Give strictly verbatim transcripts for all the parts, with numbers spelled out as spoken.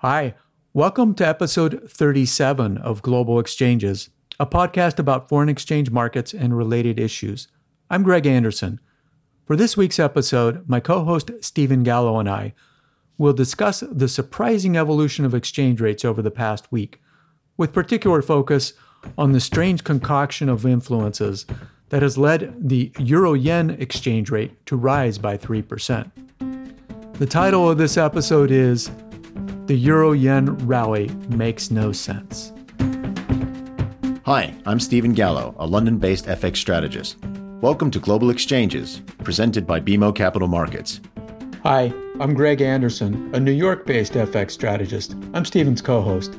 Hi, welcome to episode thirty-seven of Global Exchanges, a podcast about foreign exchange markets and related issues. I'm Greg Anderson. For this week's episode, my co-host Stephen Gallo and I will discuss the surprising evolution of exchange rates over the past week, with particular focus on the strange concoction of influences that has led the euro-yen exchange rate to rise by three percent. The title of this episode is The Euro-Yen Rally Makes No Sense. Hi, I'm Stephen Gallo, a London-based F X strategist. Welcome to Global Exchanges, presented by B M O Capital Markets. Hi, I'm Greg Anderson, a New York-based F X strategist. I'm Stephen's co-host.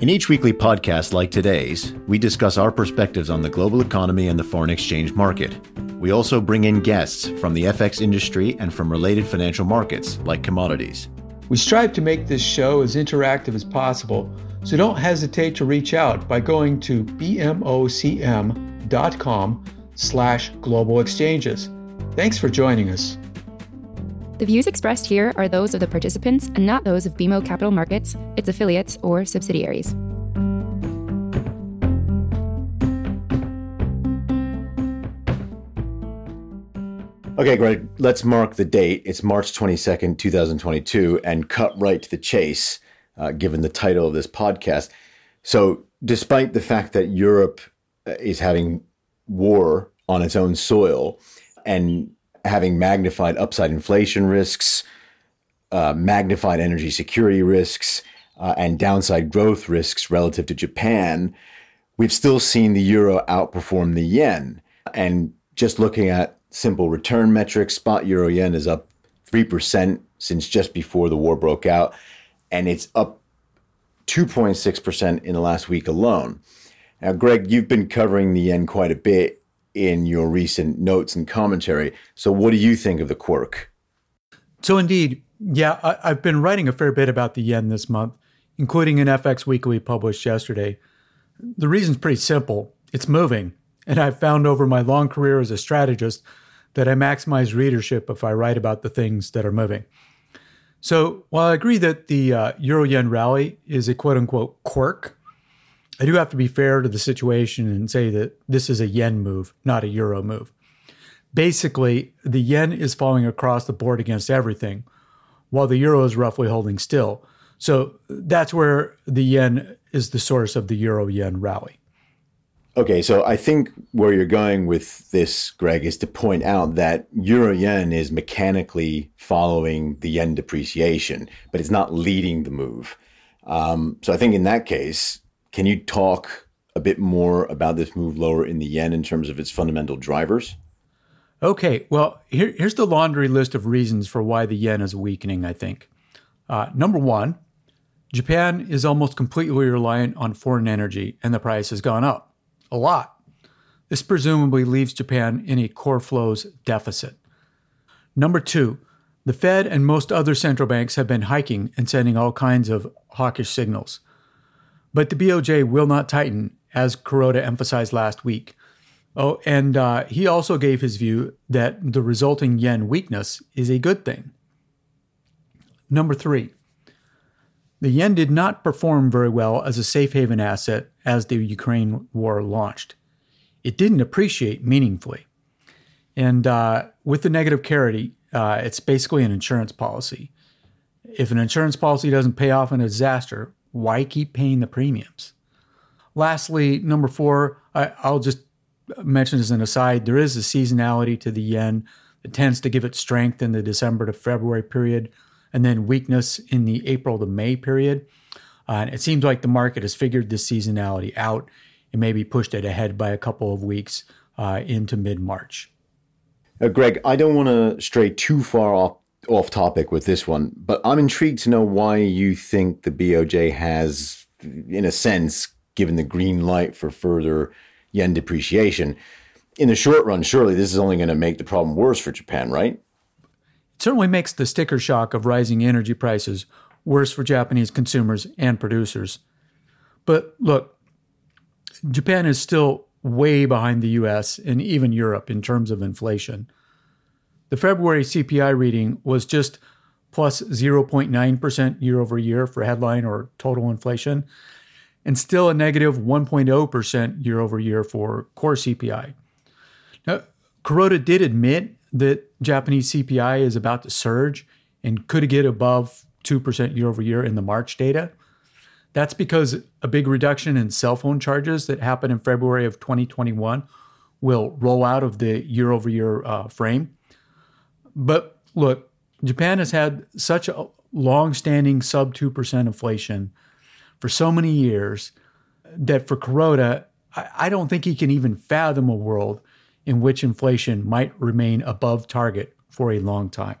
In each weekly podcast like today's, we discuss our perspectives on the global economy and the foreign exchange market. We also bring in guests from the F X industry and from related financial markets, like commodities. We strive to make this show as interactive as possible, so don't hesitate to reach out by going to bmocm.com slash global exchanges. Thanks for joining us. The views expressed here are those of the participants and not those of B M O Capital Markets, its affiliates, or subsidiaries. Okay, Greg, let's mark the date. It's March twenty-second, twenty twenty-two, and cut right to the chase, uh, given the title of this podcast. So despite the fact that Europe is having war on its own soil and having magnified upside inflation risks, uh, magnified energy security risks, uh, and downside growth risks relative to Japan, we've still seen the euro outperform the yen. And just looking at simple return metrics, spot euro yen is up three percent since just before the war broke out, and it's up two point six percent in the last week alone. Now, Greg, you've been covering the yen quite a bit in your recent notes and commentary. So what do you think of the quirk? So indeed, yeah, I, I've been writing a fair bit about the yen this month, including an F X Weekly published yesterday. The reason's pretty simple. It's moving. And I've found over my long career as a strategist that I maximize readership if I write about the things that are moving. So while I agree that the uh, euro-yen rally is a quote-unquote quirk, I do have to be fair to the situation and say that this is a yen move, not a euro move. Basically, the yen is falling across the board against everything, while the euro is roughly holding still. So that's where the yen is the source of the euro-yen rally. Okay, so I think where you're going with this, Greg, is to point out that euro-yen is mechanically following the yen depreciation, but it's not leading the move. Um, so I think in that case, can you talk a bit more about this move lower in the yen in terms of its fundamental drivers? Okay, well, here, here's the laundry list of reasons for why the yen is weakening, I think. Uh, number one, Japan is almost completely reliant on foreign energy, and the price has gone up. A lot. This presumably leaves Japan in a core flows deficit. Number two, the Fed and most other central banks have been hiking and sending all kinds of hawkish signals. But the B O J will not tighten, as Kuroda emphasized last week. Oh, and uh, he also gave his view that the resulting yen weakness is a good thing. Number three, the yen did not perform very well as a safe haven asset as the Ukraine war launched. It didn't appreciate meaningfully. And uh, with the negative carry, uh, it's basically an insurance policy. If an insurance policy doesn't pay off in a disaster, why keep paying the premiums? Lastly, number four, I, I'll just mention as an aside, there is a seasonality to the yen that tends to give it strength in the December to February period, and then weakness in the April to May period. Uh, it seems like the market has figured this seasonality out and maybe pushed it ahead by a couple of weeks uh, into mid-March. Uh, Greg, I don't want to stray too far off, off topic with this one, but I'm intrigued to know why you think the B O J has, in a sense, given the green light for further yen depreciation. In the short run, surely this is only going to make the problem worse for Japan, right? Certainly makes the sticker shock of rising energy prices worse for Japanese consumers and producers. But look, Japan is still way behind the U S and even Europe in terms of inflation. The February C P I reading was just plus zero point nine percent year over year for headline or total inflation, and still a negative one point zero percent year over year for core C P I. Now, Kuroda did admit that Japanese C P I is about to surge and could get above two percent year over year in the March data. That's because a big reduction in cell phone charges that happened in February of twenty twenty-one will roll out of the year over year uh, frame. But look, Japan has had such a long-standing sub two percent inflation for so many years that for Kuroda, I, I don't think he can even fathom a world in which inflation might remain above target for a long time.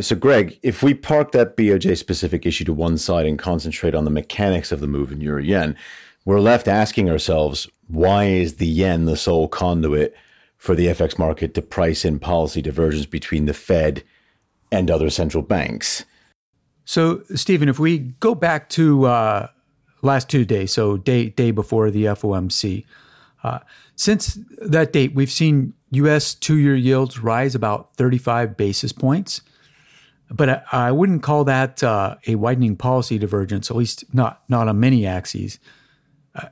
So, Greg, if we park that B O J-specific issue to one side and concentrate on the mechanics of the move in euro-yen, we're left asking ourselves, why is the yen the sole conduit for the F X market to price in policy divergence between the Fed and other central banks? So, Stephen, if we go back to uh, last Tuesday, so day day before the F O M C, uh, since that date, we've seen U S two-year yields rise about thirty-five basis points. But I, I wouldn't call that uh, a widening policy divergence, at least not not on many axes.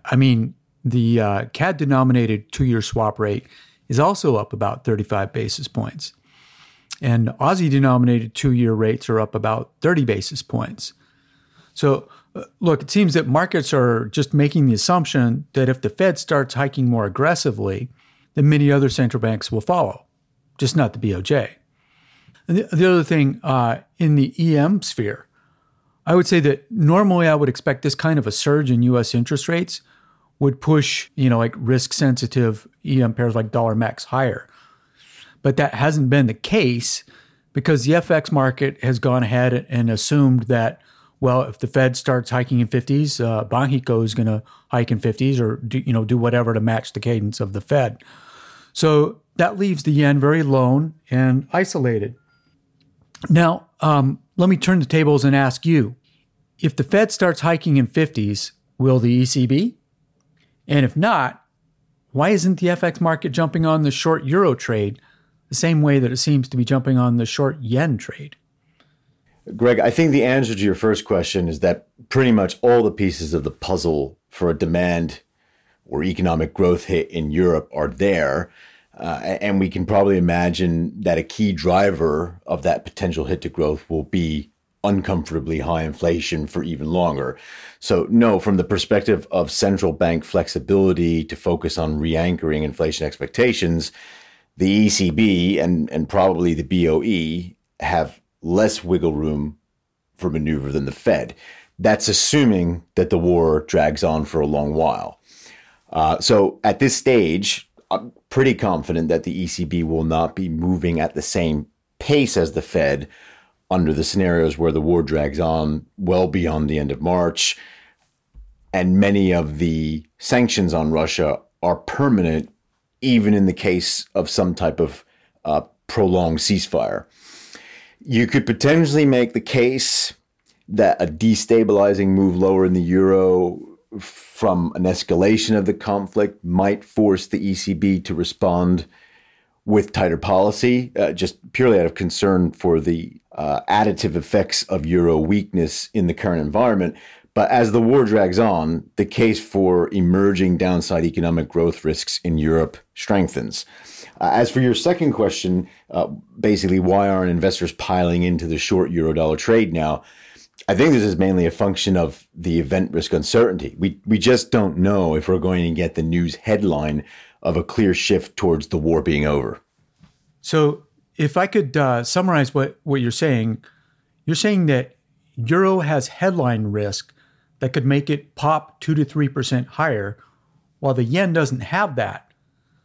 I mean, the uh, C A D-denominated two-year swap rate is also up about thirty-five basis points. And Aussie-denominated two-year rates are up about thirty basis points. So, uh, look, it seems that markets are just making the assumption that if the Fed starts hiking more aggressively, then many other central banks will follow, just not the B O J. The other thing, uh, in the E M sphere, I would say that normally I would expect this kind of a surge in U S interest rates would push, you know, like risk-sensitive E M pairs like dollar-M E X higher. But that hasn't been the case because the F X market has gone ahead and assumed that, well, if the Fed starts hiking in fifties, uh, BanHiko is going to hike in fifties or, do, you know, do whatever to match the cadence of the Fed. So that leaves the yen very lone and isolated. Now, um, let me turn the tables and ask you, if the Fed starts hiking in fifties, will the E C B? And if not, why isn't the F X market jumping on the short euro trade the same way that it seems to be jumping on the short yen trade? Greg, I think the answer to your first question is that pretty much all the pieces of the puzzle for a demand or economic growth hit in Europe are there. Uh, and we can probably imagine that a key driver of that potential hit to growth will be uncomfortably high inflation for even longer. So no, from the perspective of central bank flexibility to focus on re-anchoring inflation expectations, the E C B and, and probably the B O E have less wiggle room for maneuver than the Fed. That's assuming that the war drags on for a long while. Uh, so at this stage, I'm pretty confident that the E C B will not be moving at the same pace as the Fed under the scenarios where the war drags on well beyond the end of March. And many of the sanctions on Russia are permanent, even in the case of some type of uh, prolonged ceasefire. You could potentially make the case that a destabilizing move lower in the euro from an escalation of the conflict might force the E C B to respond with tighter policy, uh, just purely out of concern for the uh, additive effects of euro weakness in the current environment. But as the war drags on, the case for emerging downside economic growth risks in Europe strengthens. Uh, as for your second question, uh, basically, why aren't investors piling into the short euro-dollar trade now? I think this is mainly a function of the event risk uncertainty. We we just don't know if we're going to get the news headline of a clear shift towards the war being over. So if I could uh, summarize what, what you're saying, you're saying that euro has headline risk that could make it pop two to three percent higher, while the yen doesn't have that.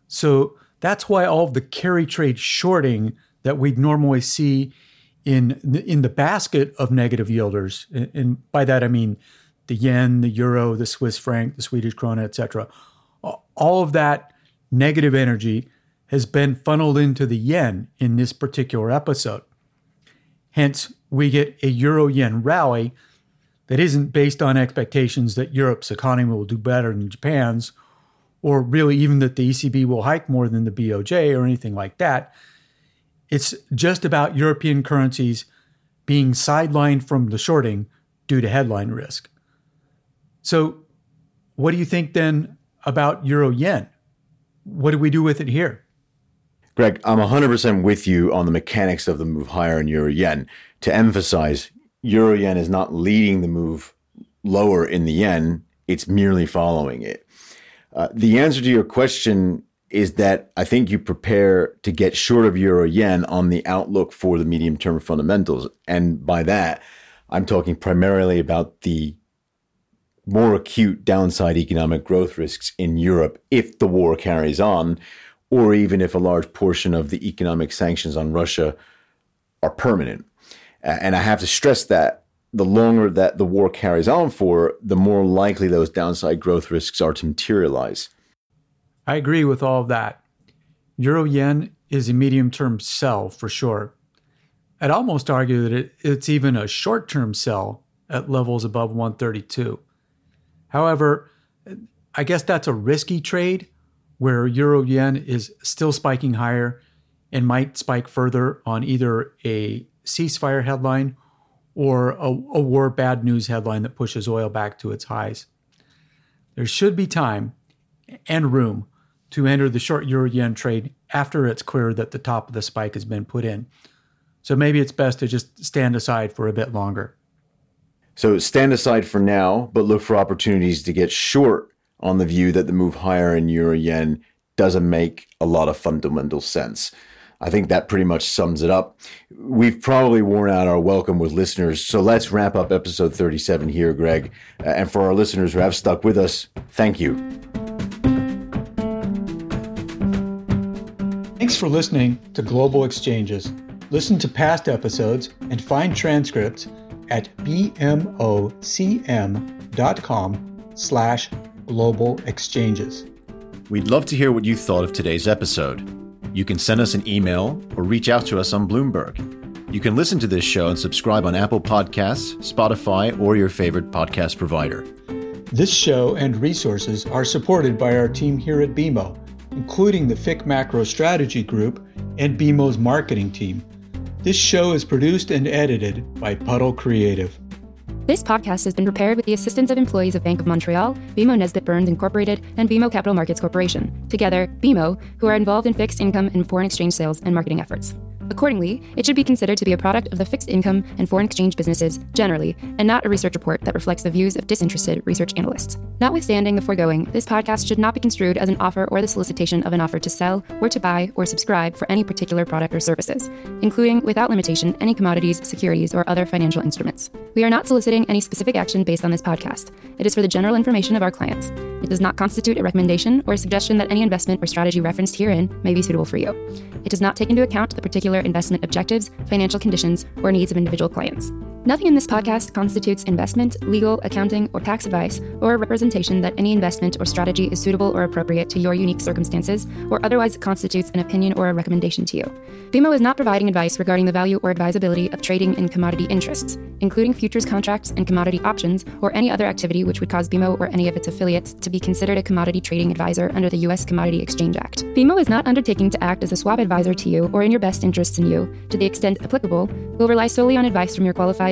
So that's why all of the carry trade shorting that we'd normally see in the, in the basket of negative yielders, and, and by that I mean the yen, the euro, the Swiss franc, the Swedish krona, et cetera. All of that negative energy has been funneled into the yen in this particular episode. Hence, we get a euro-yen rally that isn't based on expectations that Europe's economy will do better than Japan's, or really even that the E C B will hike more than the B O J or anything like that. It's just about European currencies being sidelined from the shorting due to headline risk. So what do you think then about euro yen? What do we do with it here? Greg, I'm one hundred percent with you on the mechanics of the move higher in euro yen. To emphasize, euro yen is not leading the move lower in the yen. It's merely following it. Uh, the answer to your question is that I think you prepare to get short of euro yen on the outlook for the medium-term fundamentals. And by that, I'm talking primarily about the more acute downside economic growth risks in Europe if the war carries on, or even if a large portion of the economic sanctions on Russia are permanent. And I have to stress that the longer that the war carries on for, the more likely those downside growth risks are to materialize. I agree with all of that. Euro yen is a medium-term sell for sure. I'd almost argue that it, it's even a short-term sell at levels above one thirty-two. However, I guess that's a risky trade where euro yen is still spiking higher and might spike further on either a ceasefire headline or a, a war bad news headline that pushes oil back to its highs. There should be time and room to enter the short euro yen trade after it's clear that the top of the spike has been put in. So maybe it's best to just stand aside for a bit longer. So stand aside for now, but look for opportunities to get short on the view that the move higher in euro yen doesn't make a lot of fundamental sense. I think that pretty much sums it up. We've probably worn out our welcome with listeners, so let's wrap up episode thirty-seven here, Greg. And for our listeners who have stuck with us, thank you. Thanks for listening to Global Exchanges. Listen to past episodes and find transcripts at bmocm.com slash global exchanges. We'd love to hear what you thought of today's episode. You can send us an email or reach out to us on Bloomberg. You can listen to this show and subscribe on Apple Podcasts, Spotify, or your favorite podcast provider. This show and resources are supported by our team here at B M O, including the F I C Macro Strategy Group and B M O's marketing team. This show is produced and edited by Puddle Creative. This podcast has been prepared with the assistance of employees of Bank of Montreal, B M O Nesbitt Burns Incorporated, and B M O Capital Markets Corporation, together, B M O, who are involved in fixed income and foreign exchange sales and marketing efforts. Accordingly, it should be considered to be a product of the fixed income and foreign exchange businesses generally, and not a research report that reflects the views of disinterested research analysts. Notwithstanding the foregoing, this podcast should not be construed as an offer or the solicitation of an offer to sell or to buy or subscribe for any particular product or services, including, without limitation, any commodities, securities, or other financial instruments. We are not soliciting any specific action based on this podcast. It is for the general information of our clients. It does not constitute a recommendation or a suggestion that any investment or strategy referenced herein may be suitable for you. It does not take into account the particular investment objectives, financial conditions, or needs of individual clients. Nothing in this podcast constitutes investment, legal, accounting, or tax advice, or a representation that any investment or strategy is suitable or appropriate to your unique circumstances, or otherwise constitutes an opinion or a recommendation to you. B M O is not providing advice regarding the value or advisability of trading in commodity interests, including futures contracts and commodity options, or any other activity which would cause B M O or any of its affiliates to be considered a commodity trading advisor under the U S Commodity Exchange Act. B M O is not undertaking to act as a swap advisor to you or in your best interests in you. To the extent applicable, will rely solely on advice from your qualified